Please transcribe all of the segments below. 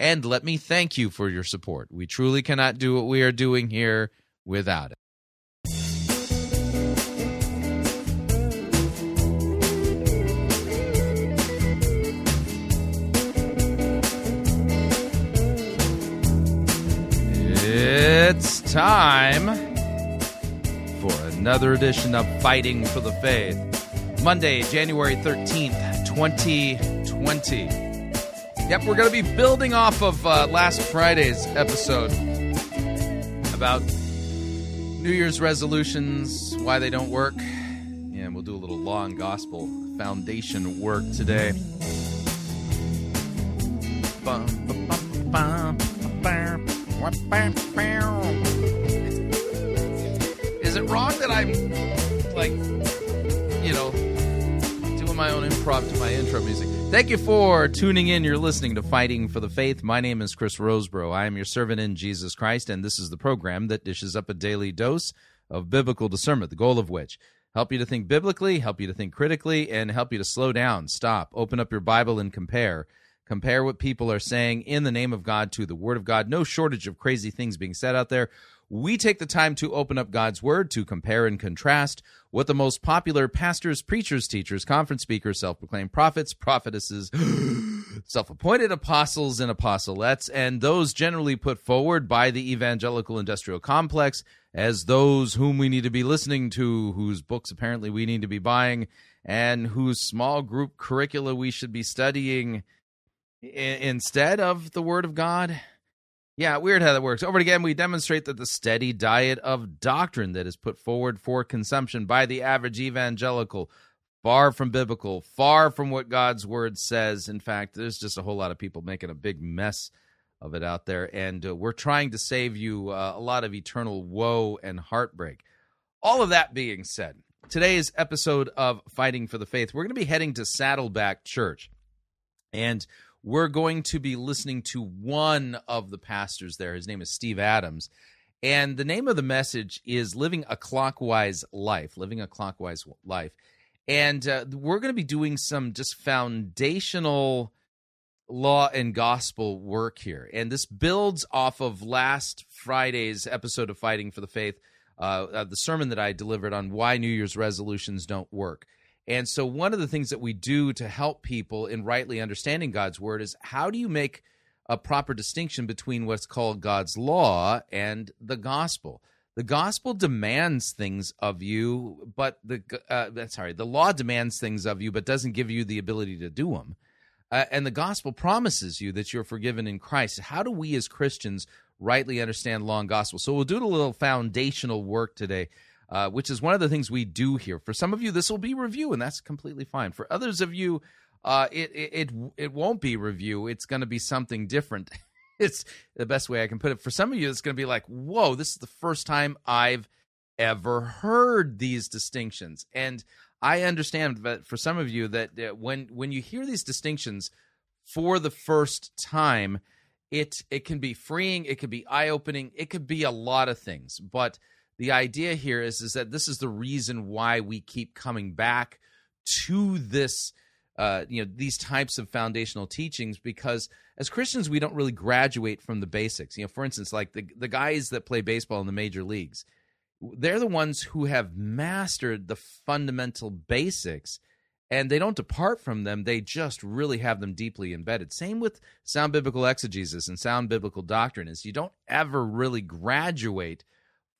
And let me thank you for your support. We truly cannot do what we are doing here without it. It's time for another edition of Fighting for the Faith. Monday, January 13th, 2020. Yep, we're going to be building off of last Friday's episode about New Year's resolutions, why they don't work, and we'll do a little law and gospel foundation work today. Is it wrong that I'm, like, you know, doing my own improv to my intro music? Thank you for tuning in. You're listening to Fighting for the Faith. My name is Chris Roseborough. I am your servant in Jesus Christ, and this is the program that dishes up a daily dose of biblical discernment, the goal of which, help you to think biblically, help you to think critically, and help you to slow down, stop, open up your Bible and compare. Compare what people are saying in the name of God to the Word of God. No shortage of crazy things being said out there. We take the time to open up God's Word to compare and contrast what the most popular pastors, preachers, teachers, conference speakers, self-proclaimed prophets, prophetesses, self-appointed apostles and apostolettes, and those generally put forward by the evangelical industrial complex as those whom we need to be listening to, whose books apparently we need to be buying, and whose small group curricula we should be studying instead of the Word of God. Yeah, weird how that works. Over again, we demonstrate that the steady diet of doctrine that is put forward for consumption by the average evangelical, far from biblical, far from what God's Word says. In fact, there's just a whole lot of people making a big mess of it out there, and we're trying to save you a lot of eternal woe and heartbreak. All of that being said, today's episode of Fighting for the Faith, we're going to be heading to Saddleback Church, and we're going to be listening to one of the pastors there. His name is Steve Adams. And the name of the message is Living a Clockwise Life, Living a Clockwise Life. And we're going to be doing some just foundational law and gospel work here. And this builds off of last Friday's episode of Fighting for the Faith, the sermon that I delivered on why New Year's resolutions don't work. And so one of the things that we do to help people in rightly understanding God's Word is how do you make a proper distinction between what's called God's law and the gospel? The gospel demands things of you, but the law demands things of you, but doesn't give you the ability to do them. And the gospel promises you that you're forgiven in Christ. How do we as Christians rightly understand law and gospel? So we'll do a little foundational work today, which is one of the things we do here. For some of you, this will be review, and that's completely fine. For others of you, it won't be review. It's going to be something different. It's the best way I can put it. For some of you, it's going to be like, whoa, this is the first time I've ever heard these distinctions. And I understand that for some of you that when you hear these distinctions for the first time, it can be freeing, it could be eye-opening, it could be a lot of things, but the idea here is that this is the reason why we keep coming back to this, these types of foundational teachings, because as Christians, we don't really graduate from the basics. You know, for instance, like the guys that play baseball in the major leagues, they're the ones who have mastered the fundamental basics, and they don't depart from them. They just really have them deeply embedded. Same with sound biblical exegesis and sound biblical doctrine is you don't ever really graduate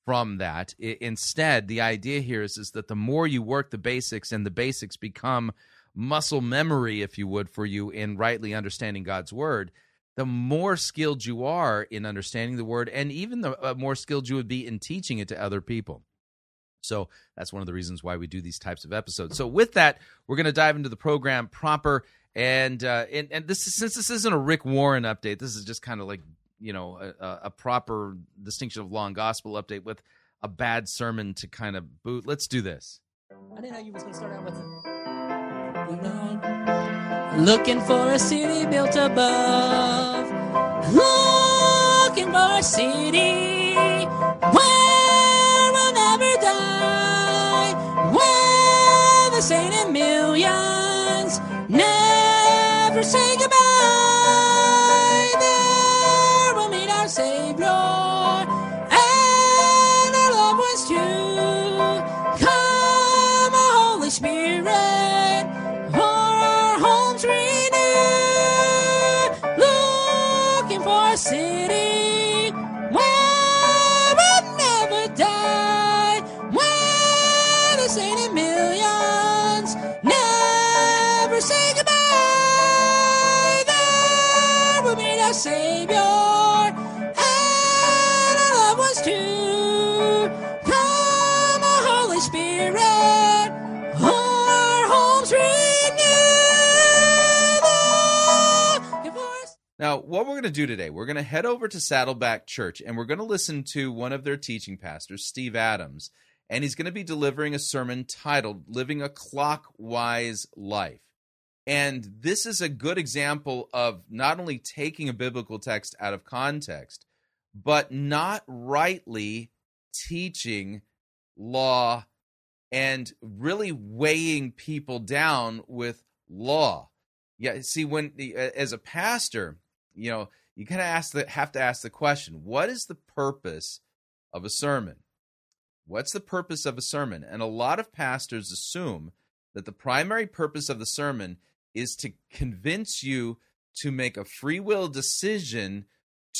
from that. Instead, the idea here is that the more you work the basics, and the basics become muscle memory, if you would, for you in rightly understanding God's Word, the more skilled you are in understanding the Word, and even the more skilled you would be in teaching it to other people. So that's one of the reasons why we do these types of episodes. So with that, we're going to dive into the program proper. And this is, since this isn't a Rick Warren update, this is just kind of like, you know, a proper distinction of law and gospel update with a bad sermon to kind of boot. Let's do this. I didn't know you was going to start out with it. Looking for a city built above. Looking for a city where I'll never die. Where the saint in millions never say goodbye. There we'll meet our Savior. City where we'll never die, where the saint in millions never say goodbye. There we'll meet our Savior and our loved ones too. Come, our Holy Spirit, our homes renew. Now, what we're going to do today, we're going to head over to Saddleback Church, and we're going to listen to one of their teaching pastors, Steve Adams, and he's going to be delivering a sermon titled Living a Clockwise Life. And this is a good example of not only taking a biblical text out of context, but not rightly teaching law and really weighing people down with law. Yeah, see, when as a pastor, you know, you kind of have to ask the question, what is the purpose of a sermon? What's the purpose of a sermon? And a lot of pastors assume that the primary purpose of the sermon is to convince you to make a free will decision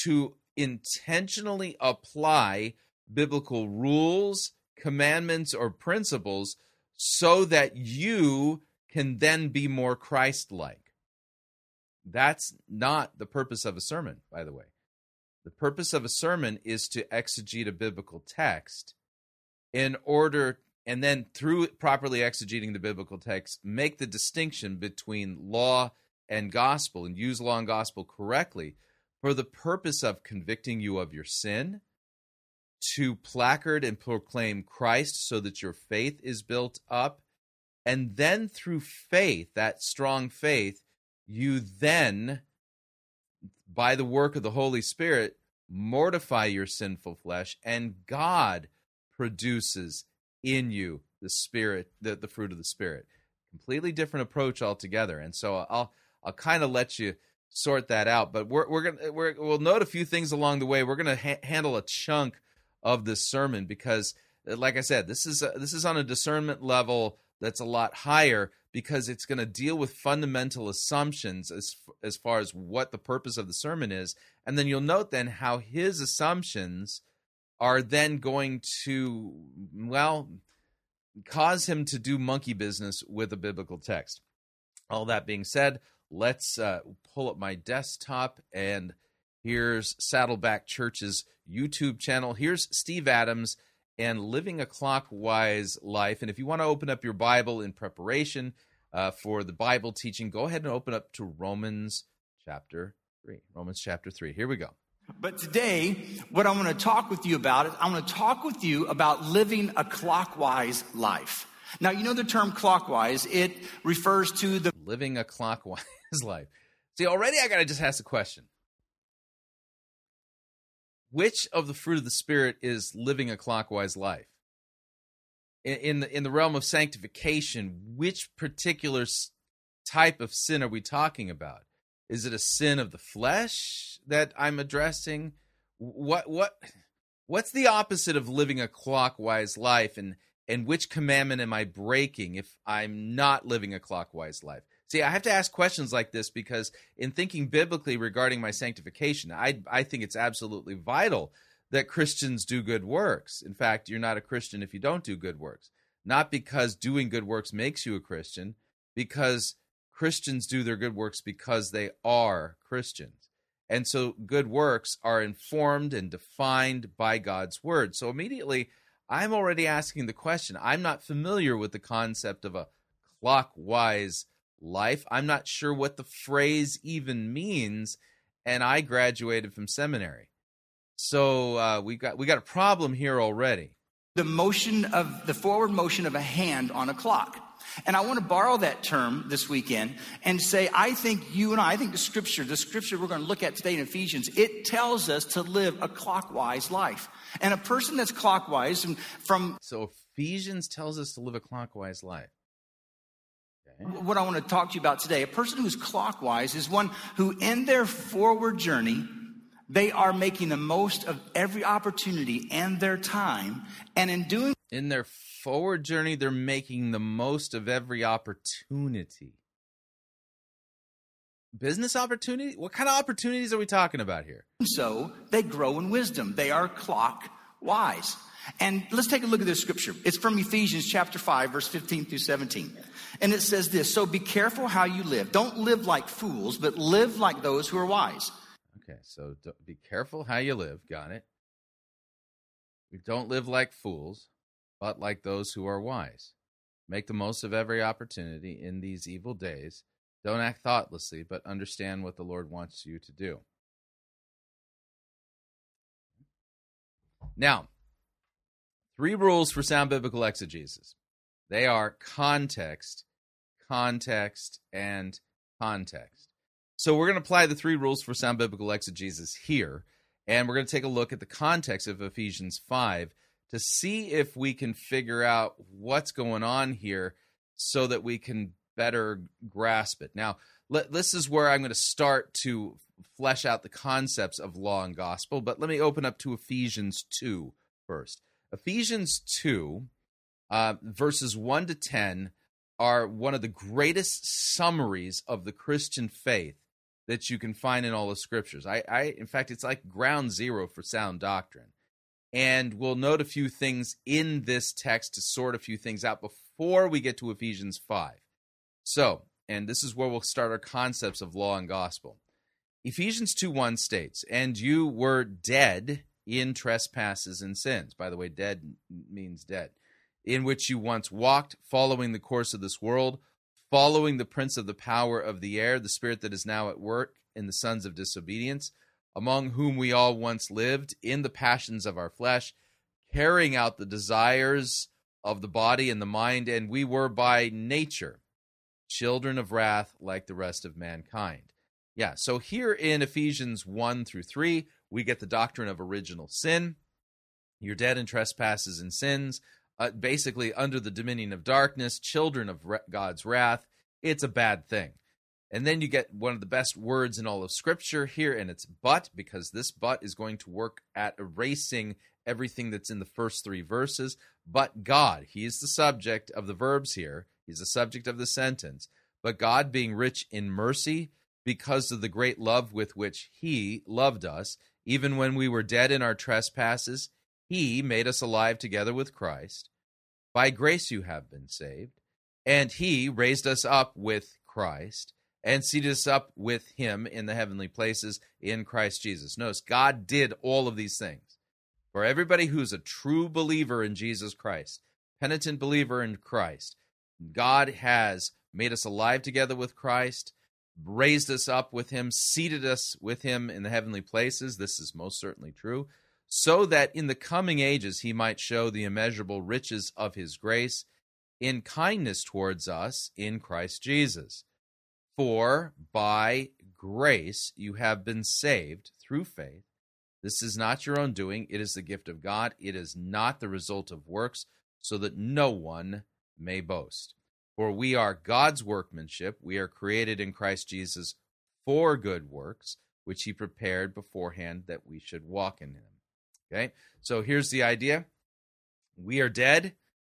to intentionally apply biblical rules, commandments, or principles so that you can then be more Christ-like. That's not the purpose of a sermon, by the way. The purpose of a sermon is to exegete a biblical text in order, and then through properly exegeting the biblical text, make the distinction between law and gospel and use law and gospel correctly for the purpose of convicting you of your sin, to placard and proclaim Christ so that your faith is built up, and then through faith, that strong faith, you then, by the work of the Holy Spirit, mortify your sinful flesh, and God produces in you the Spirit, the fruit of the Spirit. Completely different approach altogether. And so I'll kind of let you sort that out. But we'll note a few things along the way. We're going to handle a chunk of this sermon because, like I said, this is on a discernment level that's a lot higher, because it's going to deal with fundamental assumptions as far as what the purpose of the sermon is. And then you'll note then how his assumptions are then going to, well, cause him to do monkey business with a biblical text. All that being said, let's pull up my desktop, and here's Saddleback Church's YouTube channel. Here's Steve Adams and Living a Clockwise Life. And if you want to open up your Bible in preparation for the Bible teaching, go ahead and open up to Romans chapter 3. Romans chapter 3. Here we go. But today, what I want to talk with you about is I want to talk with you about living a clockwise life. Now, you know the term clockwise. It refers to the... Living a clockwise life. See, already I got to just ask the question. Which of the fruit of the Spirit is living a clockwise life? In the realm of sanctification, which particular type of sin are we talking about? Is it a sin of the flesh that I'm addressing? What's the opposite of living a clockwise life, and which commandment am I breaking if I'm not living a clockwise life? See, I have to ask questions like this because in thinking biblically regarding my sanctification, I think it's absolutely vital that Christians do good works. In fact, you're not a Christian if you don't do good works. Not because doing good works makes you a Christian, because Christians do their good works because they are Christians. And so good works are informed and defined by God's word. So immediately I'm already asking the question. I'm not familiar with the concept of a clockwise life. I'm not sure what the phrase even means, and I graduated from seminary. So we got a problem here already. The motion of the forward motion of a hand on a clock. And I want to borrow that term this weekend and say, I think the scripture we're going to look at today in Ephesians, it tells us to live a clockwise life. And a person that's clockwise So Ephesians tells us to live a clockwise life. Okay. What I want to talk to you about today, a person who's clockwise is one who in their forward journey, they are making the most of every opportunity and their time. And in doing in their forward journey, they're making the most of every opportunity. Business opportunity? What kind of opportunities are we talking about here? So they grow in wisdom. They are clockwise. And let's take a look at this scripture. It's from Ephesians chapter 5, verse 15 through 17. And it says this, so be careful how you live. Don't live like fools, but live like those who are wise. Okay, so be careful how you live. Got it. We don't live like fools, but like those who are wise. Make the most of every opportunity in these evil days. Don't act thoughtlessly, but understand what the Lord wants you to do. Now, 3 rules for sound biblical exegesis. They are context, context, and context. So we're going to apply the 3 rules for sound biblical exegesis here, and we're going to take a look at the context of Ephesians 5 to see if we can figure out what's going on here so that we can better grasp it. Now, this is where I'm going to start to flesh out the concepts of law and gospel, but let me open up to Ephesians 2 first. Ephesians 2, verses 1 to 10, are one of the greatest summaries of the Christian faith that you can find in all the scriptures. In fact, it's like ground zero for sound doctrine. And we'll note a few things in this text to sort a few things out before we get to Ephesians 5. So, and this is where we'll start our concepts of law and gospel. Ephesians 2:1 states, and you were dead in trespasses and sins. By the way, dead means dead. In which you once walked, following the course of this world, following the prince of the power of the air, the spirit that is now at work in the sons of disobedience, among whom we all once lived in the passions of our flesh, carrying out the desires of the body and the mind, and we were by nature children of wrath like the rest of mankind. Yeah, so here in Ephesians 1 through 3, we get the doctrine of original sin. You're dead in trespasses and sins. Basically, under the dominion of darkness, children of God's wrath. It's a bad thing. And then you get one of the best words in all of Scripture here, and it's but, because this but is going to work at erasing everything that's in the first 3 verses. But God, He is the subject of the verbs here. He's the subject of the sentence. But God, being rich in mercy, because of the great love with which He loved us, even when we were dead in our trespasses, He made us alive together with Christ. By grace you have been saved. And He raised us up with Christ and seated us up with Him in the heavenly places in Christ Jesus. Notice, God did all of these things. For everybody who's a true believer in Jesus Christ, penitent believer in Christ, God has made us alive together with Christ, raised us up with Him, seated us with Him in the heavenly places. This is most certainly true. So that in the coming ages He might show the immeasurable riches of His grace in kindness towards us in Christ Jesus. For by grace you have been saved through faith. This is not your own doing. It is the gift of God. It is not the result of works, so that no one may boast. For we are God's workmanship. We are created in Christ Jesus for good works, which He prepared beforehand that we should walk in Him. Okay, so here's the idea. We are dead.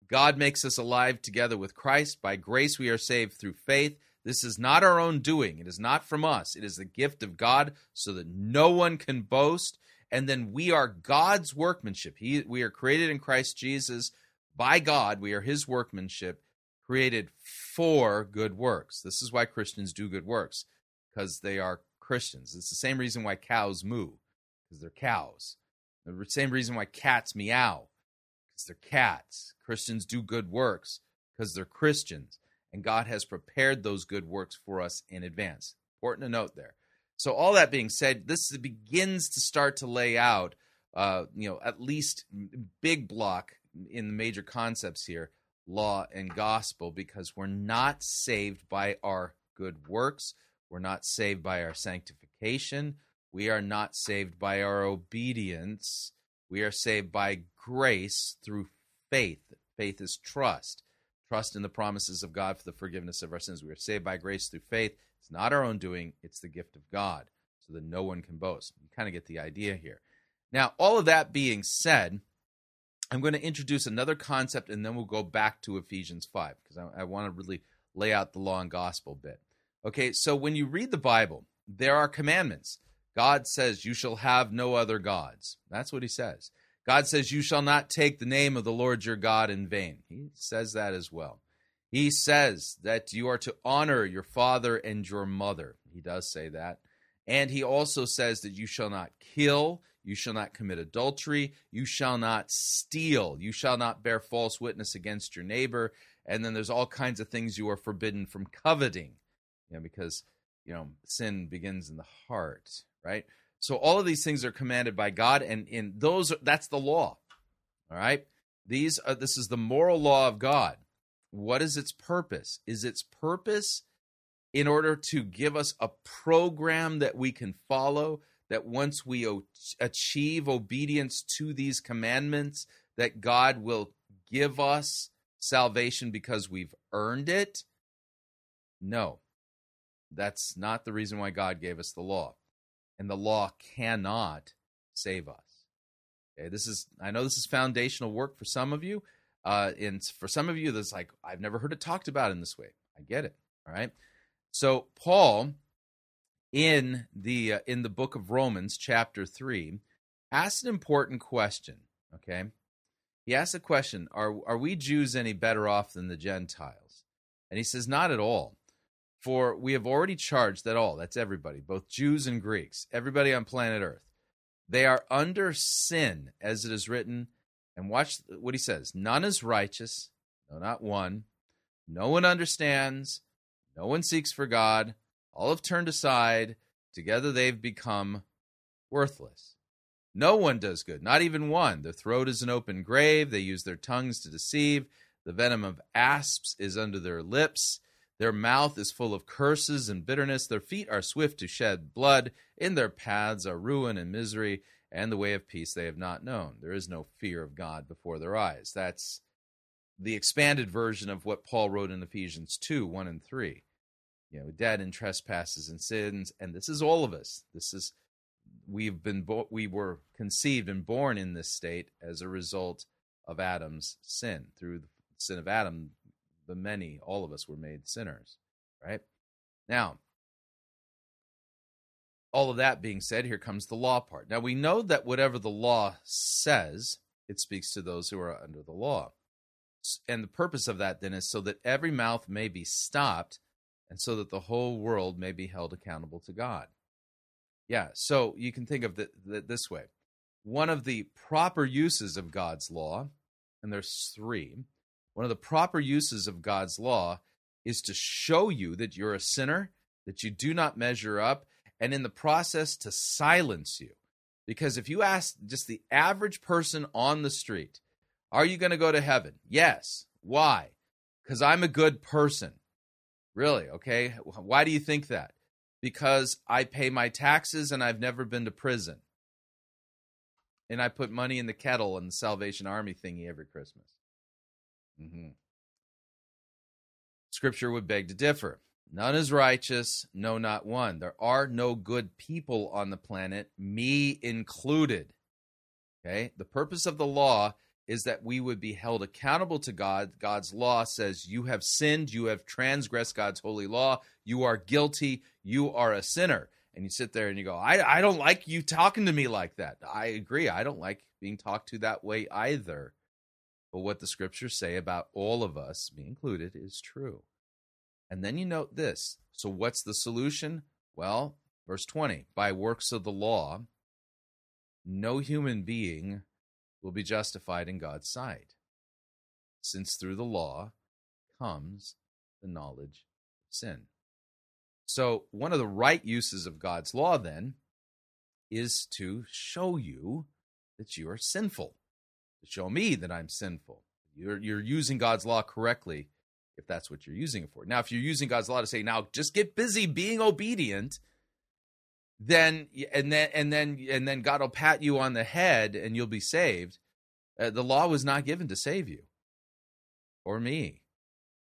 God makes us alive together with Christ. By grace we are saved through faith. This is not our own doing. It is not from us. It is the gift of God so that no one can boast. And then we are God's workmanship. We are created in Christ Jesus by God. We are His workmanship, created for good works. This is why Christians do good works, because they are Christians. It's the same reason why cows moo, because they're cows. The same reason why cats meow, because they're cats. Christians do good works because they're Christians, and God has prepared those good works for us in advance. Important to note there. So all that being said, this begins to start to lay out, at least big block in the major concepts here, law and gospel, because we're not saved by our good works. We're not saved by our sanctification. We are not saved by our obedience. We are saved by grace through faith. Faith is trust. Trust in the promises of God for the forgiveness of our sins. We are saved by grace through faith. It's not our own doing. It's the gift of God, so that no one can boast. You kind of get the idea here. Now, all of that being said, I'm going to introduce another concept, and then we'll go back to Ephesians 5, because I want to really lay out the law and gospel bit. Okay, so when you read the Bible, there are commandments. God says, you shall have no other gods. That's what he says. God says, you shall not take the name of the Lord your God in vain. He says that as well. He says that you are to honor your father and your mother. He does say that. And he also says that you shall not kill, you shall not commit adultery, you shall not steal, you shall not bear false witness against your neighbor. And then there's all kinds of things you are forbidden from coveting, because sin begins in the heart. Right? So all of these things are commanded by God, and in those, that's the law. All right? This is the moral law of God. What is its purpose? Is its purpose in order to give us a program that we can follow, that once we achieve obedience to these commandments, that God will give us salvation because we've earned it? No. That's not the reason why God gave us the law. And the law cannot save us. Okay, I know this is foundational work for some of you. And for some of you, that's like, I've never heard it talked about in this way. I get it. All right. So Paul, in the book of Romans, chapter 3, asks an important question. Okay. He asks a question: Are we Jews any better off than the Gentiles? And he says, not at all. For we have already charged that all, that's everybody, both Jews and Greeks, everybody on planet Earth, they are under sin, as it is written. And watch what he says. None is righteous, no, not one. No one understands. No one seeks for God. All have turned aside. Together they've become worthless. No one does good, not even one. Their throat is an open grave. They use their tongues to deceive. The venom of asps is under their lips. Their mouth is full of curses and bitterness. Their feet are swift to shed blood. In their paths are ruin and misery, and the way of peace they have not known. There is no fear of God before their eyes. That's the expanded version of what Paul wrote in Ephesians 2, 1 and 3. Dead in trespasses and sins, and this is all of us. This is, we were conceived and born in this state as a result of Adam's sin. Through the sin of Adam, the many, all of us were made sinners, right? Now, all of that being said, here comes the law part. Now, we know that whatever the law says, it speaks to those who are under the law. And the purpose of that, then, is so that every mouth may be stopped and so that the whole world may be held accountable to God. Yeah, so you can think of it this way. One of the proper uses of God's law, and there's three, one of the proper uses of God's law is to show you that you're a sinner, that you do not measure up, and in the process to silence you. Because if you ask just the average person on the street, are you going to go to heaven? Yes. Why? Because I'm a good person. Really? Okay. Why do you think that? Because I pay my taxes and I've never been to prison. And I put money in the kettle and the Salvation Army thingy every Christmas. Mm-hmm. Scripture would beg to differ. None is righteous, no, not one. There are no good people on the planet, me included. Okay? The purpose of the law is that we would be held accountable to God. God's law says you have sinned, you have transgressed God's holy law, you are guilty, you are a sinner. And you sit there and you go, I don't like you talking to me like that. I agree, I don't like being talked to that way either. But what the scriptures say about all of us, me included, is true. And then you note this. So what's the solution? Well, verse 20, by works of the law, no human being will be justified in God's sight, since through the law comes the knowledge of sin. So one of the right uses of God's law, then, is to show you that you are sinful, to show me that I'm sinful. You're using God's law correctly if that's what you're using it for. Now, if you're using God's law to say, now just get busy being obedient, then God will pat you on the head and you'll be saved. The law was not given to save you, or me,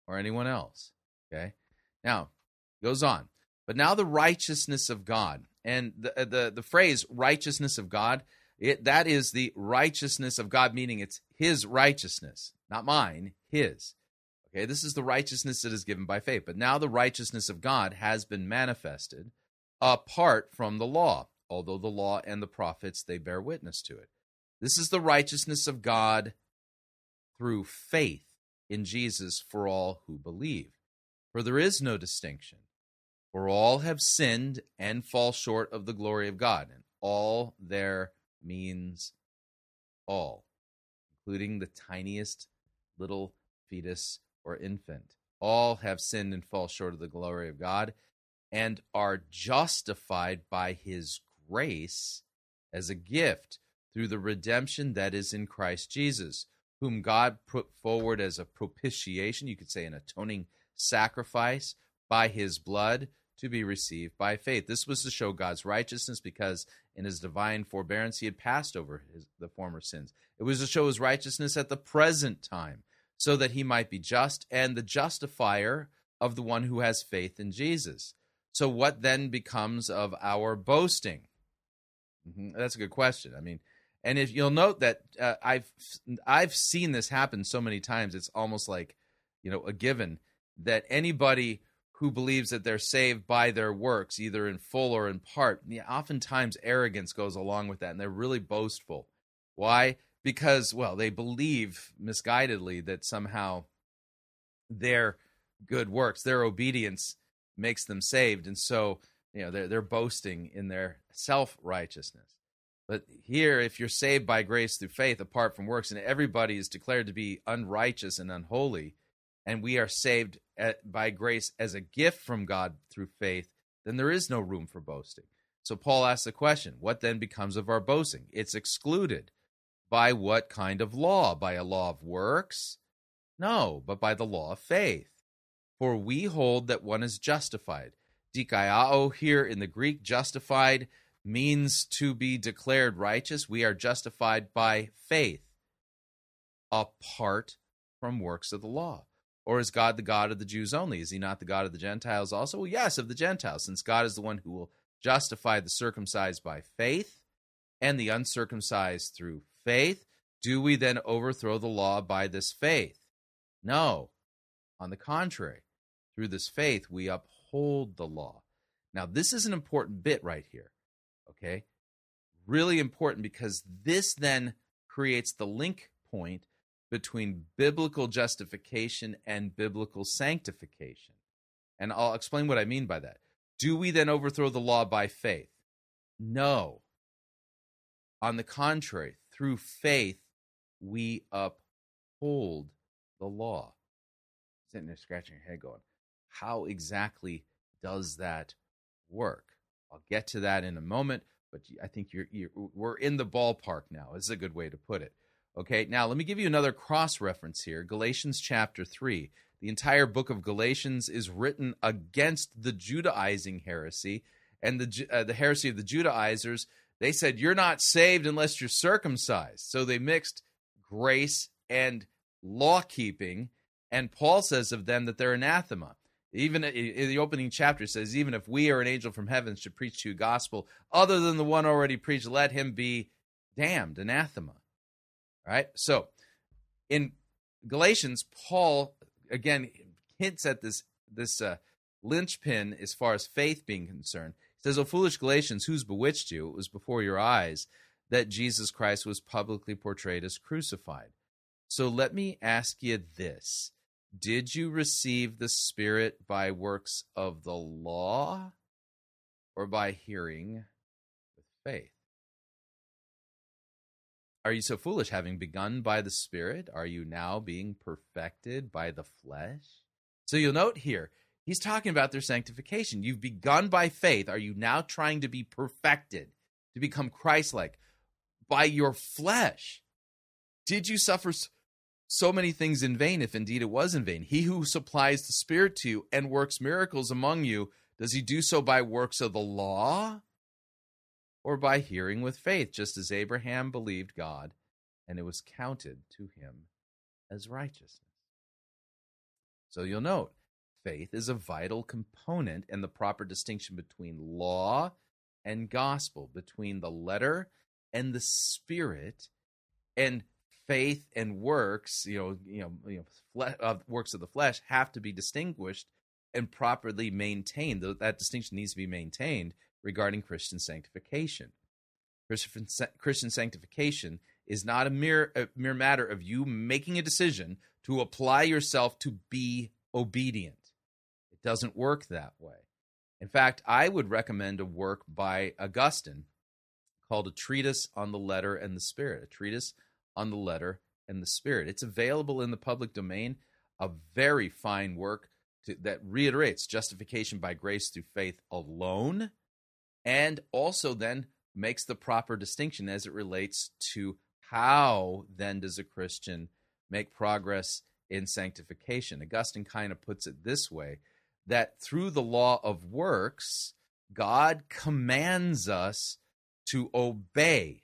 or anyone else. Okay. Now goes on, but now the righteousness of God, and the phrase righteousness of God, that is the righteousness of God, meaning it's His righteousness, not mine, His. Okay, this is the righteousness that is given by faith. But now the righteousness of God has been manifested apart from the law, although the law and the prophets, they bear witness to it. This is the righteousness of God through faith in Jesus for all who believe. For there is no distinction, for all have sinned and fall short of the glory of God, and all their means all, including the tiniest little fetus or infant. All have sinned and fall short of the glory of God and are justified by His grace as a gift through the redemption that is in Christ Jesus, whom God put forward as a propitiation, you could say an atoning sacrifice, by His blood, to be received by faith. This was to show God's righteousness because in His divine forbearance He had passed over the former sins. It was to show His righteousness at the present time so that He might be just and the justifier of the one who has faith in Jesus. So what then becomes of our boasting? That's a good question. I mean, and if you'll note that I've seen this happen so many times, it's almost like, a given that anybody who believes that they're saved by their works, either in full or in part, oftentimes arrogance goes along with that, and they're really boastful. Why? Because, they believe misguidedly that somehow their good works, their obedience makes them saved, and so they're boasting in their self-righteousness. But here, if you're saved by grace through faith, apart from works, and everybody is declared to be unrighteous and unholy, and we are saved by grace as a gift from God through faith, then there is no room for boasting. So Paul asks the question, what then becomes of our boasting? It's excluded. By what kind of law? By a law of works? No, but by the law of faith. For we hold that one is justified. Dikaiō here in the Greek, justified, means to be declared righteous. We are justified by faith, apart from works of the law. Or is God the God of the Jews only? Is He not the God of the Gentiles also? Well, yes, of the Gentiles, since God is the one who will justify the circumcised by faith and the uncircumcised through faith. Do we then overthrow the law by this faith? No. On the contrary, through this faith, we uphold the law. Now, this is an important bit right here, okay? Really important, because this then creates the link point between biblical justification and biblical sanctification. And I'll explain what I mean by that. Do we then overthrow the law by faith? No. On the contrary, through faith, we uphold the law. Sitting there scratching your head going, how exactly does that work? I'll get to that in a moment, but I think we're in the ballpark now. This is a good way to put it. Okay, now let me give you another cross-reference here, Galatians chapter 3. The entire book of Galatians is written against the Judaizing heresy, and the heresy of the Judaizers. They said, you're not saved unless you're circumcised. So they mixed grace and law-keeping, and Paul says of them that they're anathema. Even in the opening chapter says, even if we or an angel from heaven should preach to you gospel other than the one already preached, let him be damned, anathema. All right, so in Galatians, Paul, again, hints at this linchpin as far as faith being concerned. He says, O foolish Galatians, who's bewitched you? It was before your eyes that Jesus Christ was publicly portrayed as crucified. So let me ask you this. Did you receive the Spirit by works of the law or by hearing with faith? Are you so foolish? Having begun by the Spirit, are you now being perfected by the flesh? So you'll note here, he's talking about their sanctification. You've begun by faith. Are you now trying to be perfected, to become Christ-like by your flesh? Did you suffer so many things in vain, if indeed it was in vain? He who supplies the Spirit to you and works miracles among you, does he do so by works of the law or by hearing with faith, just as Abraham believed God, and it was counted to him as righteousness? So you'll note, faith is a vital component in the proper distinction between law and gospel, between the letter and the Spirit, and faith and works, works of the flesh have to be distinguished and properly maintained. That distinction needs to be maintained regarding Christian sanctification. Christian sanctification is not a mere matter of you making a decision to apply yourself to be obedient. It doesn't work that way. In fact, I would recommend a work by Augustine called A Treatise on the Letter and the Spirit. A Treatise on the Letter and the Spirit. It's available in the public domain, a very fine work that reiterates justification by grace through faith alone, and also then makes the proper distinction as it relates to how then does a Christian make progress in sanctification. Augustine kind of puts it this way, that through the law of works, God commands us to obey.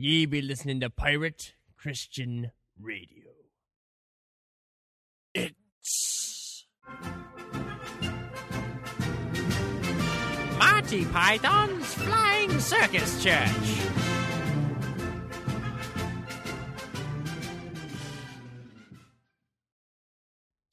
Ye be listening to Pirate Christian Radio. It's Monty Python's Flying Circus Church.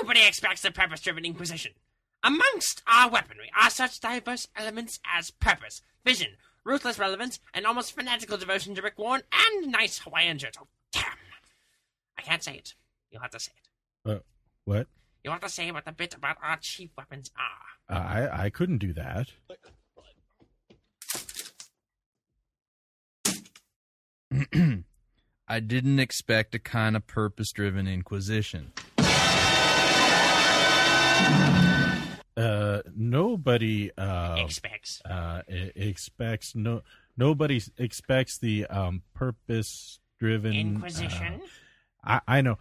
Nobody expects the purpose-driven inquisition. Amongst our weaponry are such diverse elements as purpose, vision, ruthless relevance, an almost fanatical devotion to Rick Warren, and nice Hawaiian shirts. Oh, damn. I can't say it. You'll have to say it. What? You'll have to say what the bit about our chief weapons are. I couldn't do that. I didn't expect a kind of purpose-driven inquisition. Nobody expects. Nobody expects the purpose-driven inquisition. I know.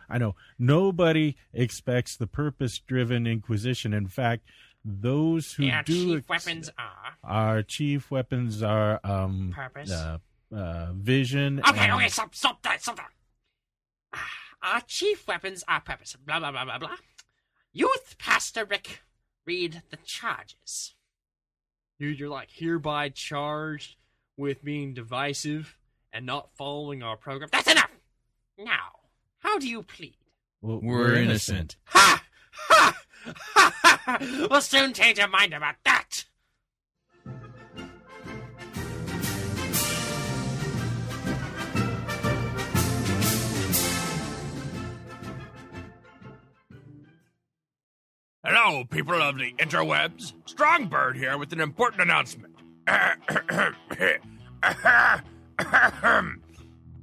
Nobody expects the purpose-driven inquisition. In fact, those who our chief weapons are purpose. Vision. Okay, stop that. Our chief weapons are purpose. Blah, blah, blah, blah, blah. Youth Pastor Rick, read the charges. Dude, you're like hereby charged with being divisive and not following our program. That's enough! Now, how do you plead? Well, we're innocent. Ha! Ha! Ha! Ha! We'll soon change our mind about that! Hello, people of the interwebs. Strongbird here with an important announcement.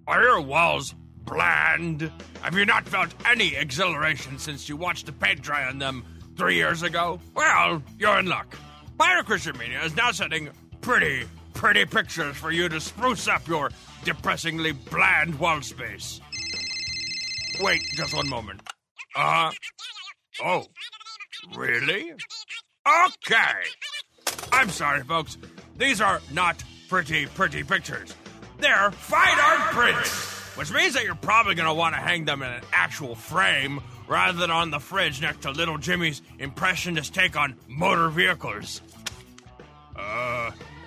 Are your walls bland? Have you not felt any exhilaration since you watched the paint dry on them 3 years ago? Well, you're in luck. Pirate Christian Media is now sending pretty pictures for you to spruce up your depressingly bland wall space. Wait just one moment. Oh. Really? Okay. I'm sorry, folks. These are not pretty pictures. They're fine art prints, which means that you're probably going to want to hang them in an actual frame rather than on the fridge next to Little Jimmy's impressionist take on motor vehicles.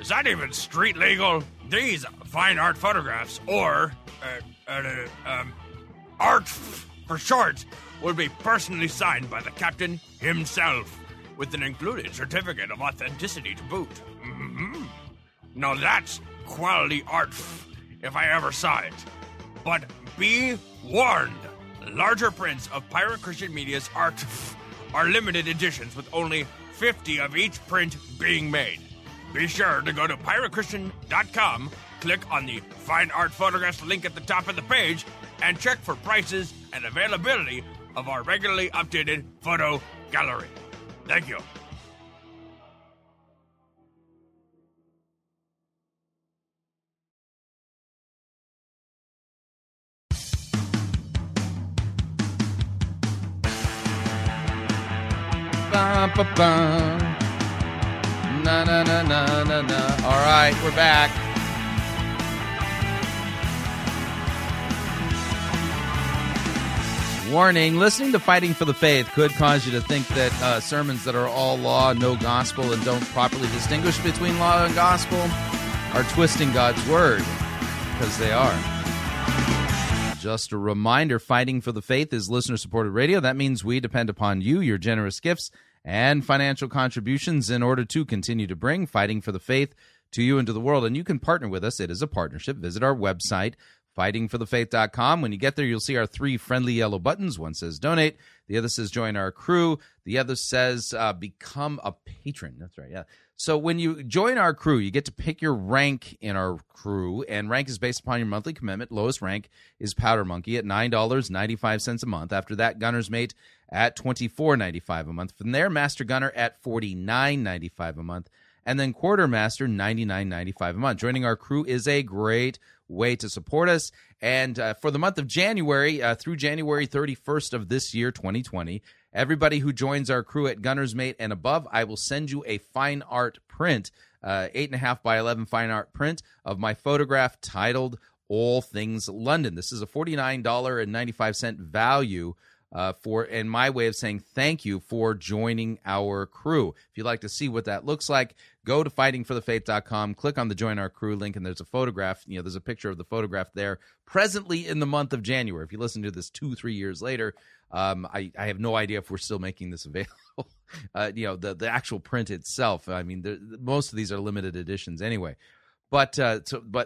Is that even street legal? These fine art photographs, or art for short, will be personally signed by the captain himself, with an included certificate of authenticity to boot. Mm-hmm. Now that's quality art, if I ever saw it. But be warned, larger prints of Pirate Christian Media's art are limited editions, with only 50 of each print being made. Be sure to go to PyroChristian.com, click on the Fine Art Photographs link at the top of the page, and check for prices and availability of our regularly updated photo gallery. Thank you. ba ba ba. Na na na na na na. All right, we're back. Warning, listening to Fighting for the Faith could cause you to think that sermons that are all law, no gospel, and don't properly distinguish between law and gospel are twisting God's word, because they are. Just a reminder, Fighting for the Faith is listener-supported radio. That means we depend upon you, your generous gifts, and financial contributions in order to continue to bring Fighting for the Faith to you and to the world. And you can partner with us. It is a partnership. Visit our website, fightingforthefaith.com. When you get there, you'll see our three friendly yellow buttons. One says donate, the other says join our crew, the other says become a patron. That's right, yeah. So when you join our crew, you get to pick your rank in our crew, and rank is based upon your monthly commitment. Lowest rank is Powder Monkey at $9.95 a month. After that, Gunner's Mate at $24.95 a month. From there, Master Gunner at $49.95 a month. And then Quartermaster, $99.95 a month. Joining our crew is a great way to support us. And for the month of January, through January 31st of this year, 2020, everybody who joins our crew at Gunner's Mate and above, I will send you a fine art print, 8.5 by 11 fine art print of my photograph titled All Things London. This is a $49.95 value for, and my way of saying thank you for joining our crew. If you'd like to see what that looks like, go to fightingforthefaith.com, click on the Join Our Crew link, and there's a photograph. You know, there's a picture of the photograph there presently in the month of January. If you listen to this 2-3 years later, I have no idea if we're still making this available. You know, the actual print itself. I mean, most of these are limited editions anyway. But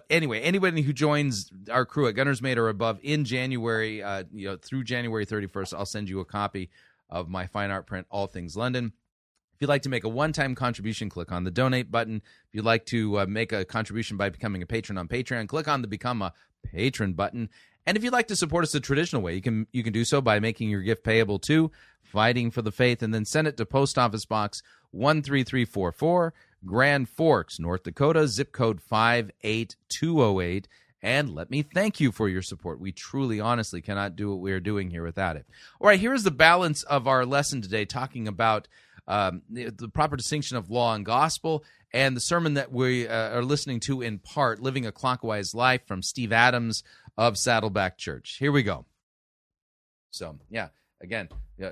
anyway, anybody who joins our crew at Gunner's Mate or above in January, you know, through January 31st, I'll send you a copy of my fine art print, All Things London. If you'd like to make a one-time contribution, click on the Donate button. If you'd like to make a contribution by becoming a patron on Patreon, click on the Become a Patron button. And if you'd like to support us the traditional way, you can do so by making your gift payable to Fighting for the Faith, and then send it to Post Office Box 13344. Grand Forks, North Dakota, zip code 58208, and let me thank you for your support. We truly, honestly cannot do what we are doing here without it. All right, here is the balance of our lesson today, talking about the proper distinction of law and gospel, and the sermon that we are listening to in part, Living a Clockwise Life, from Steve Adams of Saddleback Church. Here we go. So, yeah, again,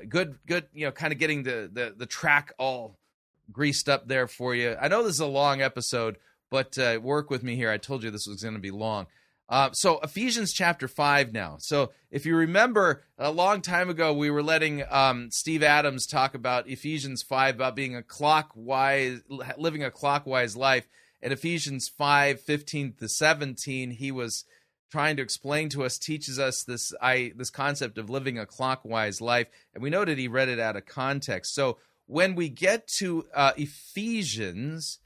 good, you know, kind of getting the track all greased up there for you. I know this is a long episode, but work with me here. I told you this was going to be long. So Ephesians chapter 5 now. So if you remember, a long time ago, we were letting Steve Adams talk about Ephesians 5, about being living a clockwise life. In Ephesians 5:15-17, he was trying to explain to us, teaches us this concept of living a clockwise life. And we noted he read it out of context. So when we get to Ephesians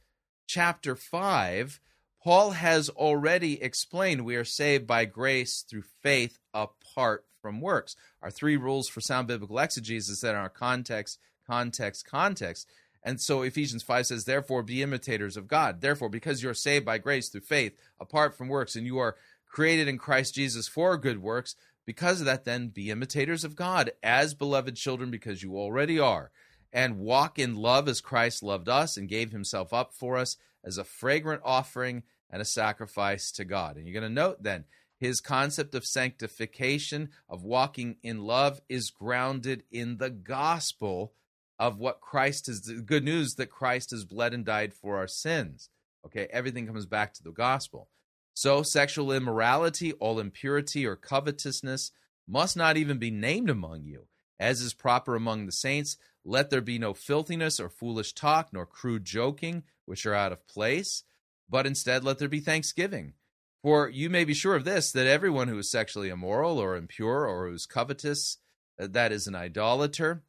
chapter 5, Paul has already explained we are saved by grace through faith apart from works. Our three rules for sound biblical exegesis that are context, context, context. And so Ephesians 5 says, therefore, be imitators of God. Therefore, because you're saved by grace through faith apart from works, and you are created in Christ Jesus for good works, because of that, then be imitators of God as beloved children, because you already are. And walk in love as Christ loved us and gave himself up for us as a fragrant offering and a sacrifice to God. And you're going to note then, his concept of sanctification, of walking in love, is grounded in the gospel of what Christ is, the good news that Christ has bled and died for our sins. Okay, everything comes back to the gospel. So sexual immorality, all impurity or covetousness must not even be named among you, as is proper among the saints. Let there be no filthiness or foolish talk, nor crude joking, which are out of place, but instead let there be thanksgiving. For you may be sure of this, that everyone who is sexually immoral or impure or who is covetous, that is an idolater,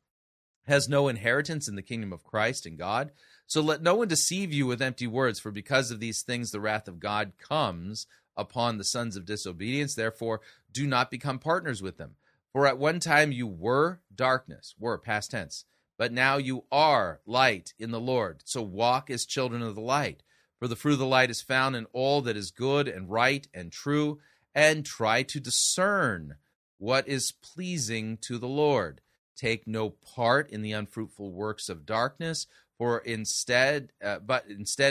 has no inheritance in the kingdom of Christ and God. So let no one deceive you with empty words, for because of these things the wrath of God comes upon the sons of disobedience. Therefore, do not become partners with them. For at one time you were darkness, were past tense, but now you are light in the Lord, so walk as children of the light. For the fruit of the light is found in all that is good and right and true, and try to discern what is pleasing to the Lord. Take no part in the unfruitful works of darkness, but instead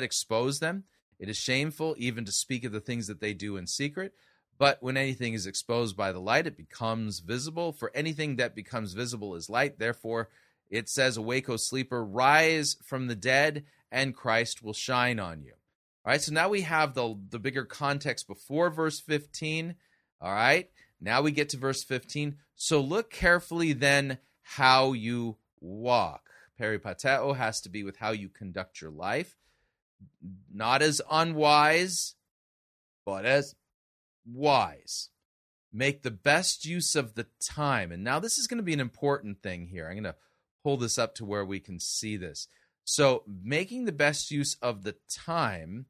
expose them. It is shameful even to speak of the things that they do in secret. But when anything is exposed by the light, it becomes visible. For anything that becomes visible is light. Therefore, it says, awake, O sleeper, rise from the dead, and Christ will shine on you. All right, so now we have the bigger context before verse 15. All right, now we get to verse 15. So look carefully then how you walk. Peripateo has to be with how you conduct your life. Not as unwise, but as wise. Make the best use of the time. And now this is going to be an important thing here. I'm going to pull this up to where we can see this. So making the best use of the time,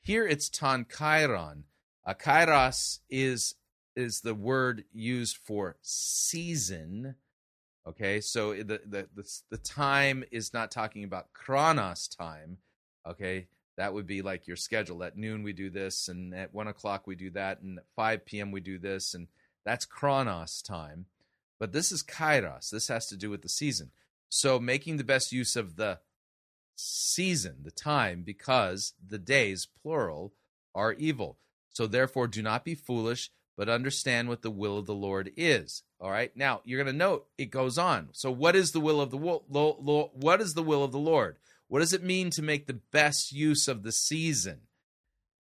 here it's tankairon. Kairos is the word used for season. Okay, so the time is not talking about chronos time. Okay, that would be like your schedule. At noon we do this, and at 1 o'clock we do that, and at 5 p.m. we do this, and that's chronos time. But this is kairos. This has to do with the season. So making the best use of the season, the time, because the days, plural, are evil. So therefore do not be foolish, but understand what the will of the Lord is. All right? Now, you're going to note it goes on. So what is the will of the what is the will of the Lord? What does it mean to make the best use of the season?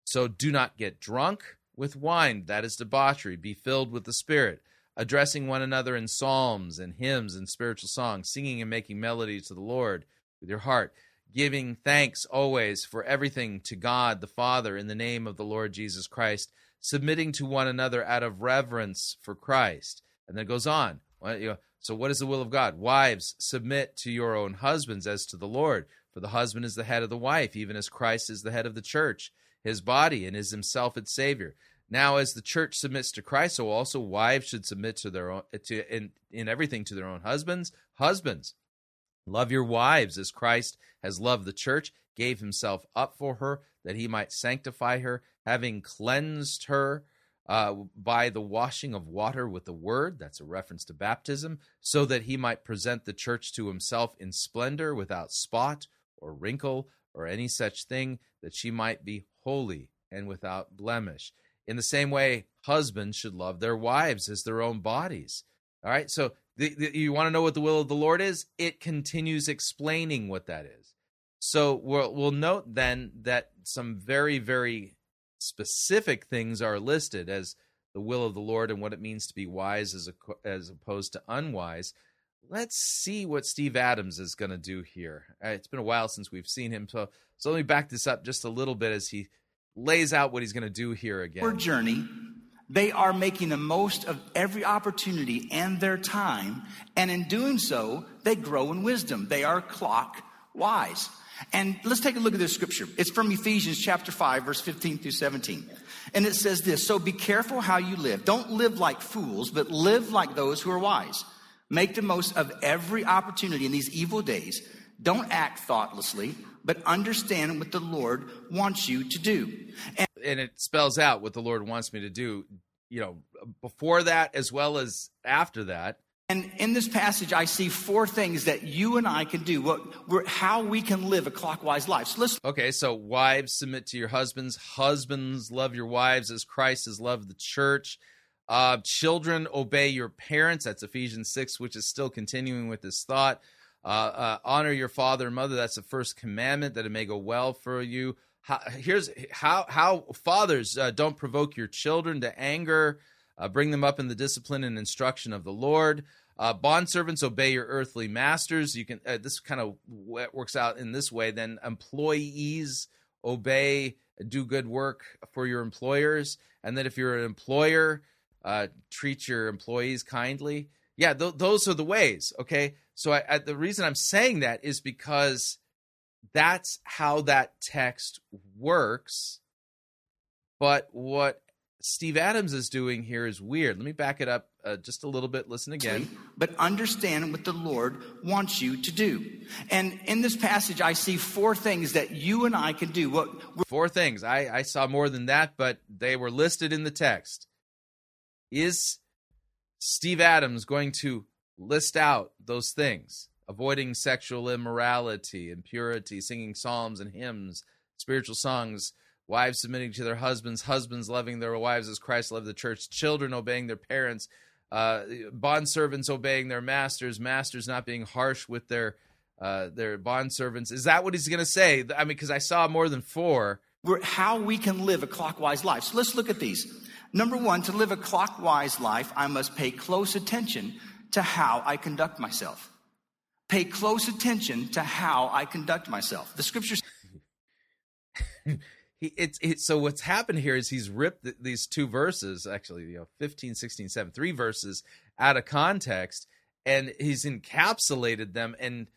So do not get drunk with wine. That is debauchery. Be filled with the Spirit, addressing one another in psalms and hymns and spiritual songs, singing and making melody to the Lord with your heart, giving thanks always for everything to God the Father in the name of the Lord Jesus Christ, submitting to one another out of reverence for Christ. And then it goes on. So what is the will of God? Wives, submit to your own husbands as to the Lord. For the husband is the head of the wife, even as Christ is the head of the church, his body, and is himself its Savior. Now, as the church submits to Christ, so also wives should submit to their own, in everything to their own husbands. Husbands, love your wives as Christ has loved the church, gave himself up for her, that he might sanctify her, having cleansed her by the washing of water with the word, that's a reference to baptism, so that he might present the church to himself in splendor, without spot or wrinkle or any such thing, that she might be holy and without blemish. In the same way, husbands should love their wives as their own bodies. All right, so you want to know what the will of the Lord is? It continues explaining what that is. So we'll note then that some very, very specific things are listed as the will of the Lord and what it means to be wise as opposed to unwise. Let's see what Steve Adams is going to do here. It's been a while since we've seen him, so let me back this up just a little bit as he lays out what he's going to do here again. Our journey, they are making the most of every opportunity and their time, and in doing so, they grow in wisdom. They are clock wise. And let's take a look at this scripture. It's from Ephesians chapter 5, verse 15 through 17. And it says this, so be careful how you live. Don't live like fools, but live like those who are wise. Make the most of every opportunity in these evil days. Don't act thoughtlessly, but understand what the Lord wants you to do. And it spells out what the Lord wants me to do, before that as well as after that. And in this passage, I see four things that you and I can do, how we can live a clockwise life. So listen. Okay, so wives, submit to your husbands. Husbands, love your wives as Christ has loved the church. Children, obey your parents. That's Ephesians 6, which is still continuing with this thought. Honor your father and mother. That's the first commandment, that it may go well for you. Here's how fathers, don't provoke your children to anger. Bring them up in the discipline and instruction of the Lord. Bondservants, obey your earthly masters. You can this kind of works out in this way. Then employees, obey, do good work for your employers. And then if you're an employer, treat your employees kindly. Yeah, those are the ways, okay? So the reason I'm saying that is because that's how that text works. But what Steve Adams is doing here is weird. Let me back it up just a little bit. Listen again. But understand what the Lord wants you to do. And in this passage, I see four things that you and I can do. Four things. I saw more than that, but they were listed in the text. Is Steve Adams going to list out those things, avoiding sexual immorality, impurity, singing psalms and hymns, spiritual songs, wives submitting to their husbands, husbands loving their wives as Christ loved the church, children obeying their parents, bondservants obeying their masters, masters not being harsh with their bondservants. Is that what he's going to say? I mean, because I saw more than four. How we can live a clockwise life. So let's look at these. Number one, to live a clockwise life, I must pay close attention to how I conduct myself. Pay close attention to how I conduct myself. The scriptures. So what's happened here is he's ripped these two verses, actually, 15, 16, 7, three verses out of context, and he's encapsulated them and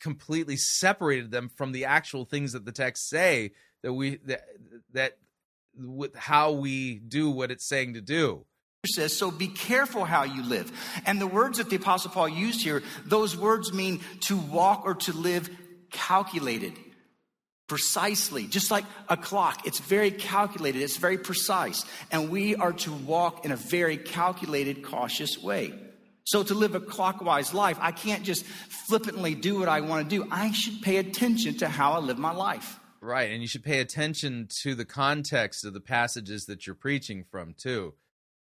completely separated them from the actual things that the text say, that with how we do what it's saying to do. Says, so be careful how you live. And the words that the Apostle Paul used here, those words mean to walk or to live calculated, precisely, just like a clock. It's very calculated. It's very precise. And we are to walk in a very calculated, cautious way. So to live a clockwise life, I can't just flippantly do what I want to do. I should pay attention to how I live my life. Right. And you should pay attention to the context of the passages that you're preaching from, too,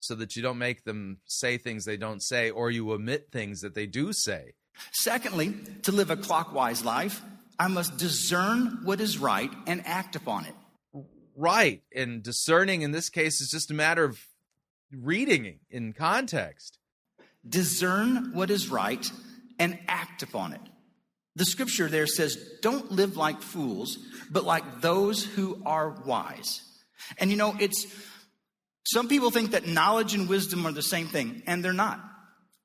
so that you don't make them say things they don't say, or you omit things that they do say. Secondly, to live a clockwise life, I must discern what is right and act upon it. Right, and discerning in this case is just a matter of reading in context. Discern what is right and act upon it. The scripture there says, don't live like fools, but like those who are wise. And some people think that knowledge and wisdom are the same thing, and they're not.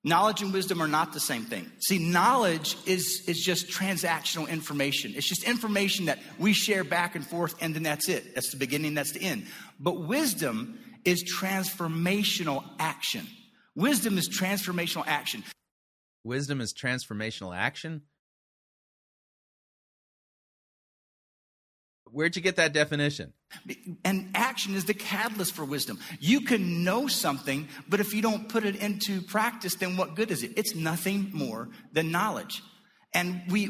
Knowledge and wisdom are not the same thing. See, knowledge is just transactional information. It's just information that we share back and forth, and then that's it. That's the beginning, that's the end. But wisdom is transformational action. Wisdom is transformational action. Wisdom is transformational action? Where'd you get that definition? And action is the catalyst for wisdom. You can know something, but if you don't put it into practice, then what good is it? It's nothing more than knowledge. And we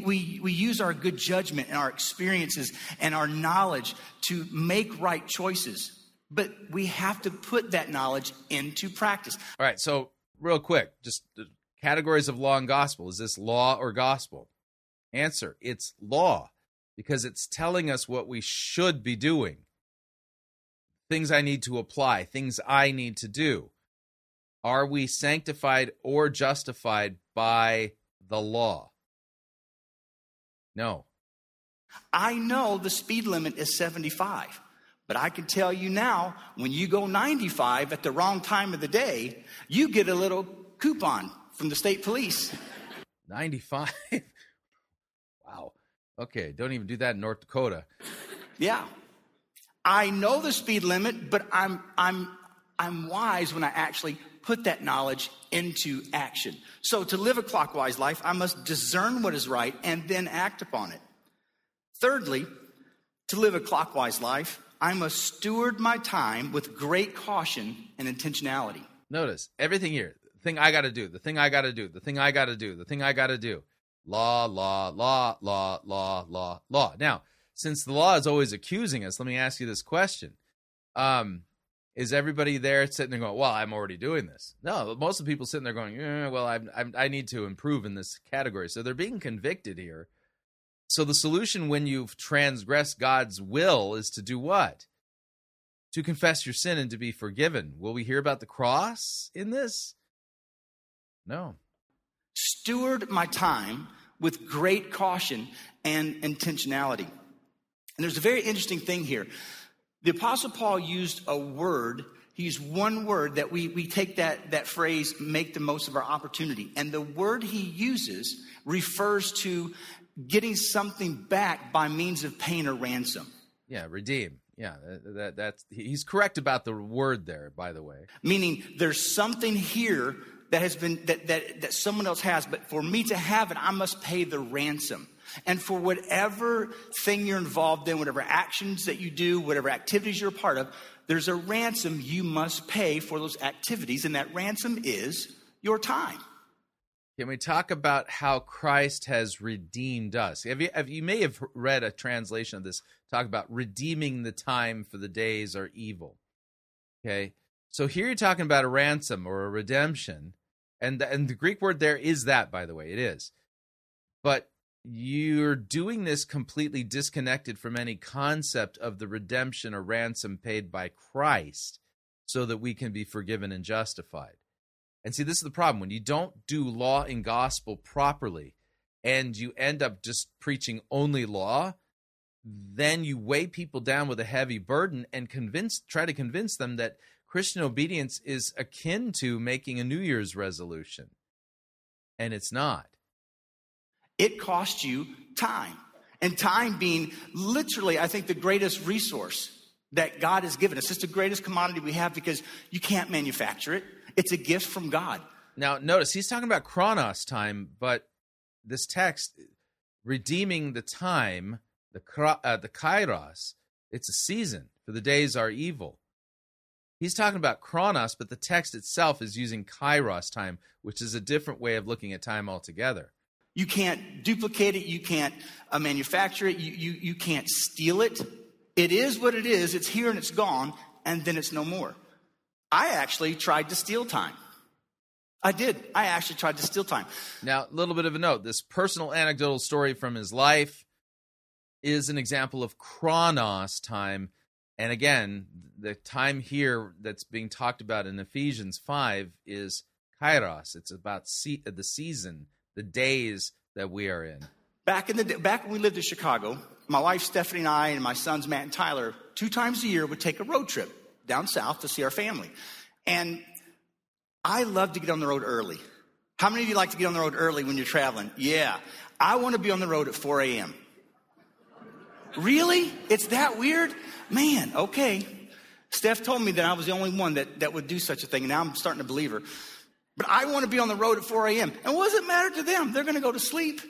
use our good judgment and our experiences and our knowledge to make right choices. But we have to put that knowledge into practice. All right, so real quick, just categories of law and gospel. Is this law or gospel? Answer, it's law. Because it's telling us what we should be doing. Things I need to apply, things I need to do. Are we sanctified or justified by the law? No. I know the speed limit is 75, but I can tell you now, when you go 95 at the wrong time of the day, you get a little coupon from the state police. 95? Wow. Okay, don't even do that in North Dakota. Yeah. I know the speed limit, but I'm wise when I actually put that knowledge into action. So to live a clockwise life, I must discern what is right and then act upon it. Thirdly, to live a clockwise life, I must steward my time with great caution and intentionality. Notice, everything here, the thing I got to do, the thing I got to do, the thing I got to do, the thing I got to do. Law, law, law, law, law, law, law. Now, since the law is always accusing us, let me ask you this question. Is everybody there sitting there going, well, I'm already doing this? No, most of the people sitting there going, well, I need to improve in this category. So they're being convicted here. So the solution when you've transgressed God's will is to do what? To confess your sin and to be forgiven. Will we hear about the cross in this? No. Steward my time with great caution and intentionality. And there's a very interesting thing here. The Apostle Paul used a word. He used one word that we take that phrase, make the most of our opportunity. And the word he uses refers to getting something back by means of paying a ransom. Yeah, redeem. Yeah, that's he's correct about the word there, by the way. Meaning there's something here that has been that someone else has, but for me to have it, I must pay the ransom. And for whatever thing you're involved in, whatever actions that you do, whatever activities you're a part of, there's a ransom you must pay for those activities, and that ransom is your time. Can we talk about how Christ has redeemed us? You may have read a translation of this, talk about redeeming the time for the days are evil. Okay, so here you're talking about a ransom or a redemption, and the Greek word there is that, by the way, it is. But you're doing this completely disconnected from any concept of the redemption or ransom paid by Christ so that we can be forgiven and justified. And see, this is the problem. When you don't do law and gospel properly and you end up just preaching only law, then you weigh people down with a heavy burden and try to convince them that Christian obedience is akin to making a New Year's resolution. And it's not. It costs you time. And time being literally, I think, the greatest resource that God has given us. It's the greatest commodity we have because you can't manufacture it. It's a gift from God. Now, notice, he's talking about chronos time, but this text, redeeming the time, the kairos, it's a season, for the days are evil. He's talking about chronos, but the text itself is using kairos time, which is a different way of looking at time altogether. You can't duplicate it. You can't manufacture it. You can't steal it. It is what it is. It's here and it's gone, and then it's no more. I actually tried to steal time. I did. I actually tried to steal time. Now, a little bit of a note. This personal anecdotal story from his life is an example of chronos time. And again, the time here that's being talked about in Ephesians 5 is kairos. It's about the season, the days that we are in. Back when we lived in Chicago, my wife Stephanie and I and my sons Matt and Tyler, 2 times a year would take a road trip down south to see our family. And I love to get on the road early. How many of you like to get on the road early when you're traveling? Yeah. I want to be on the road at 4 a.m. Really? It's that weird? Man, okay. Steph told me that I was the only one that would do such a thing, and now I'm starting to believe her. But I want to be on the road at 4 a.m. And what does it matter to them? They're going to go to sleep.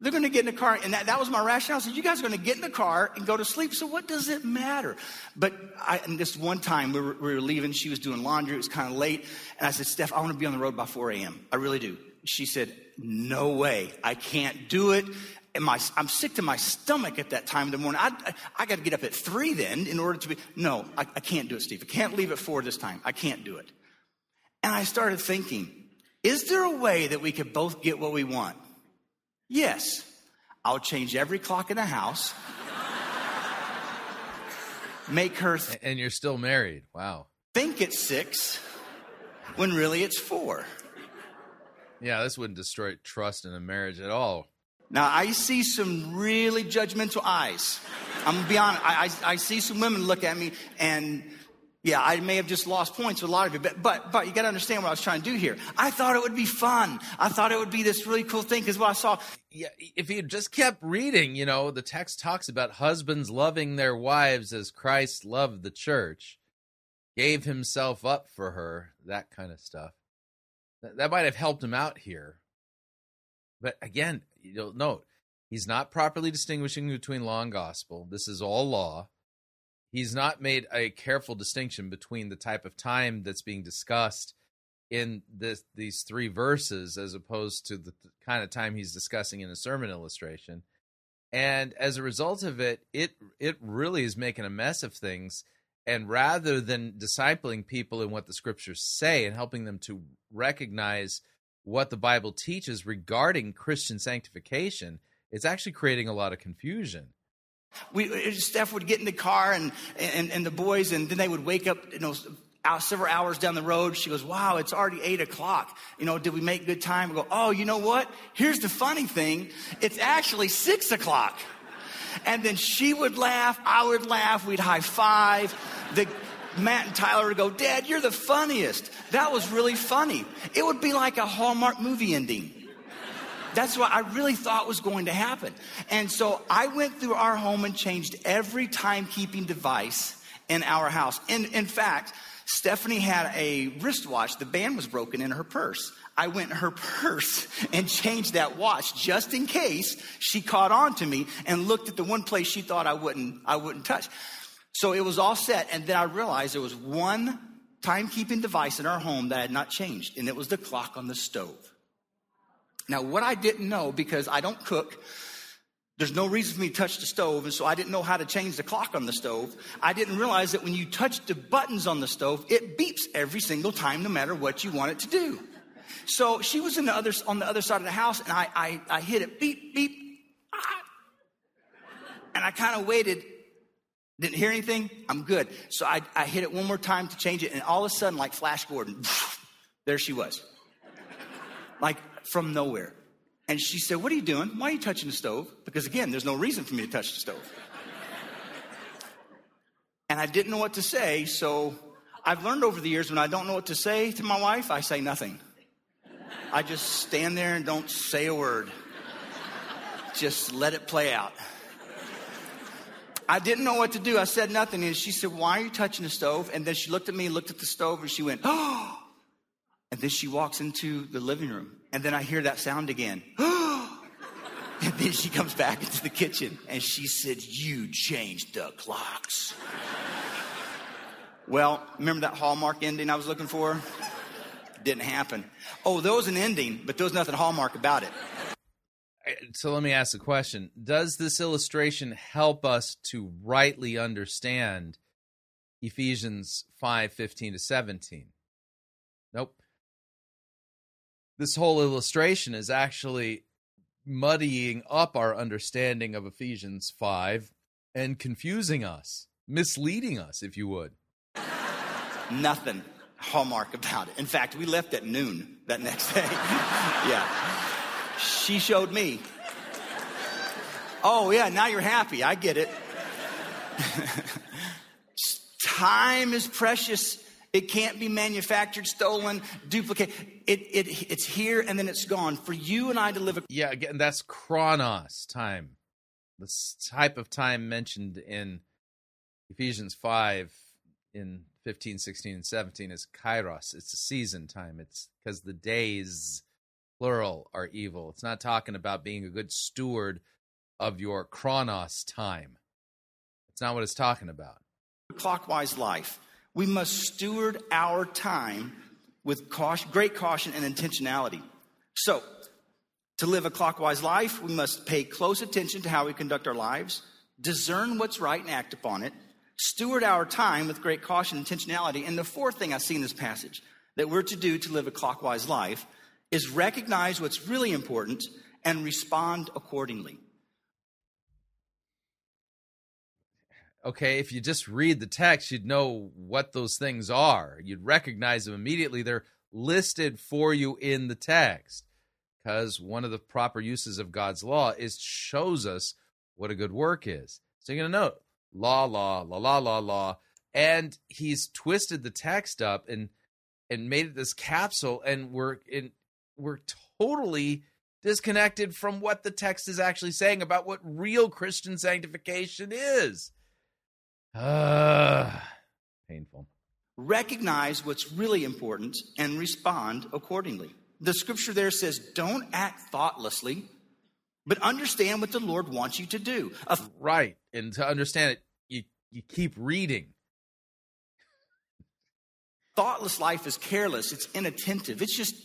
They're going to get in the car. And that was my rationale. I said, you guys are going to get in the car and go to sleep. So what does it matter? But and this one time we were leaving. She was doing laundry. It was kind of late. And I said, Steph, I want to be on the road by 4 a.m. I really do. She said, no way. I can't do it. And I'm sick to my stomach at that time in the morning. I got to get up at 3 then in order to be. No, I can't do it, Steve. I can't leave at 4 this time. I can't do it. And I started thinking, is there a way that we could both get what we want? Yes, I'll change every clock in the house, make her... And you're still married, wow. Think it's 6, when really it's 4. Yeah, this wouldn't destroy trust in a marriage at all. Now, I see some really judgmental eyes. I'm going to be honest, I see some women look at me, and yeah, I may have just lost points with a lot of you, but you got to understand what I was trying to do here. I thought it would be fun. I thought it would be this really cool thing because what I saw. Yeah, if you just kept reading, you know, the text talks about husbands loving their wives as Christ loved the church, gave himself up for her, that kind of stuff. That might have helped him out here. But again, you'll note, he's not properly distinguishing between law and gospel. This is all law. He's not made a careful distinction between the type of time that's being discussed in these 3 verses as opposed to the kind of time he's discussing in a sermon illustration. And as a result of it, it really is making a mess of things. And rather than discipling people in what the scriptures say and helping them to recognize what the Bible teaches regarding Christian sanctification, it's actually creating a lot of confusion. Steph would get in the car and the boys, and then they would wake up, you know, several hours down the road. She goes, wow, it's already 8 o'clock. You know, did we make good time? We go, oh, you know what? Here's the funny thing. It's actually 6 o'clock. And then she would laugh. I would laugh. We'd high five. Matt and Tyler would go, Dad, you're the funniest. That was really funny. It would be like a Hallmark movie ending. That's what I really thought was going to happen. And so I went through our home and changed every timekeeping device in our house. And in fact, Stephanie had a wristwatch. The band was broken in her purse. I went in her purse and changed that watch just in case she caught on to me and looked at the one place she thought I wouldn't touch. So it was all set. And then I realized there was one timekeeping device in our home that I had not changed. And it was the clock on the stove. Now, what I didn't know, because I don't cook, there's no reason for me to touch the stove, and so I didn't know how to change the clock on the stove. I didn't realize that when you touch the buttons on the stove, it beeps every single time, no matter what you want it to do. So she was on the other side of the house, and I hit it, beep, beep, ah. And I kind of waited, didn't hear anything, I'm good. So I hit it one more time to change it, and all of a sudden, like Flash Gordon, there she was. Like from nowhere. And she said, "What are you doing? Why are you touching the stove?" Because again, there's no reason for me to touch the stove. And I didn't know what to say, so I've learned over the years when I don't know what to say to my wife, I say nothing. I just stand there and don't say a word. Just let it play out. I didn't know what to do. I said nothing. And she said, "Why are you touching the stove?" And then she looked at me, looked at the stove, and she went, "Oh." And then she walks into the living room. And then I hear that sound again. And then she comes back into the kitchen. And she said, "You changed the clocks." Well, remember that Hallmark ending I was looking for? Didn't happen. Oh, there was an ending, but there was nothing Hallmark about it. So let me ask the question. Does this illustration help us to rightly understand Ephesians 5:15-17? Nope. This whole illustration is actually muddying up our understanding of Ephesians 5 and confusing us, misleading us, if you would. Nothing Hallmark about it. In fact, we left at noon that next day. Yeah. She showed me. Oh, yeah, now you're happy. I get it. Time is precious. It can't be manufactured, stolen, duplicated. It's here and then it's gone. For you and I to live. Yeah, again, that's chronos time. This type of time mentioned in Ephesians 5 in 15, 16, and 17 is kairos. It's a season time. It's because the days, plural, are evil. It's not talking about being a good steward of your chronos time. It's not what it's talking about. Clockwise life. We must steward our time with caution, great caution and intentionality. So, to live a clockwise life, we must pay close attention to how we conduct our lives, discern what's right and act upon it, steward our time with great caution and intentionality. And the fourth thing I see in this passage that we're to do to live a clockwise life is recognize what's really important and respond accordingly. Okay, if you just read the text, you'd know what those things are. You'd recognize them immediately. They're listed for you in the text because one of the proper uses of God's law is shows us what a good work is. So you're going to note, law, law, la, la, la, la. And he's twisted the text up and made it this capsule, and we're totally disconnected from what the text is actually saying about what real Christian sanctification is. Painful. Recognize what's really important and respond accordingly. The scripture there says, don't act thoughtlessly, but understand what the Lord wants you to do. Right. And to understand it, you keep reading. Thoughtless life is careless. It's inattentive. It's just.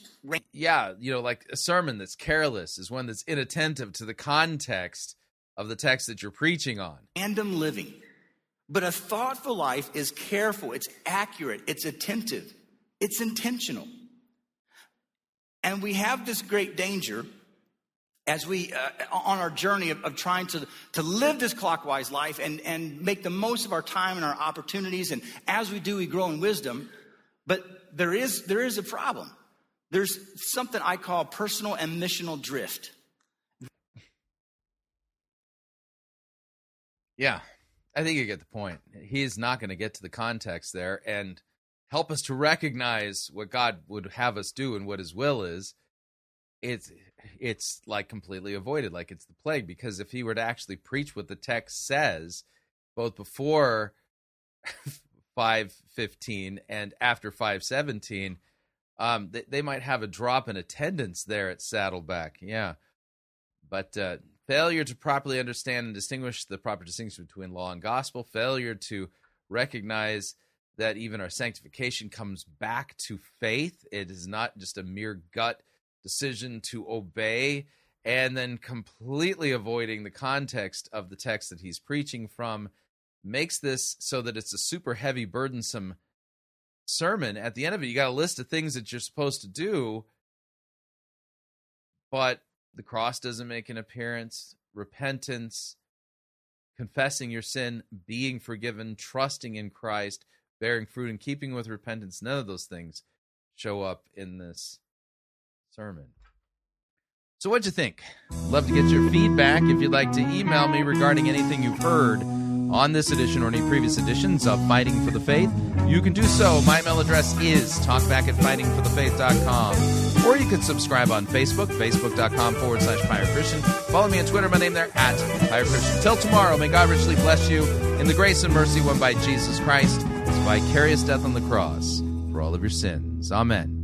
Yeah. You know, like a sermon that's careless is one that's inattentive to the context of the text that you're preaching on. Random living. But a thoughtful life is careful, it's accurate, it's attentive, it's intentional. And we have this great danger as we, on our journey of trying to live this clockwise life and make the most of our time and our opportunities. And as we do, we grow in wisdom. But there is a problem. There's something I call personal and missional drift. Yeah. I think you get the point. He is not going to get to the context there and help us to recognize what God would have us do and what his will is. It's like completely avoided, like it's the plague, because if he were to actually preach what the text says, both before 5:15 and after 5:17, they might have a drop in attendance there at Saddleback. Yeah. But, failure to properly understand and distinguish the proper distinction between law and gospel, failure to recognize that even our sanctification comes back to faith. It is not just a mere gut decision to obey, and then completely avoiding the context of the text that he's preaching from, makes this so that it's a super heavy, burdensome sermon. At the end of it, you got a list of things that you're supposed to do, but the cross doesn't make an appearance, repentance, confessing your sin, being forgiven, trusting in Christ, bearing fruit and keeping with repentance. None of those things show up in this sermon. So what'd you think? Love to get your feedback. If you'd like to email me regarding anything you've heard on this edition or any previous editions of Fighting for the Faith, you can do so. My email address is talkback@fightingforthefaith.com. Or you can subscribe on Facebook, facebook.com/PyroChristian. Follow me on Twitter, my name there, @PyroChristian. Till tomorrow, may God richly bless you in the grace and mercy won by Jesus Christ, his vicarious death on the cross for all of your sins. Amen.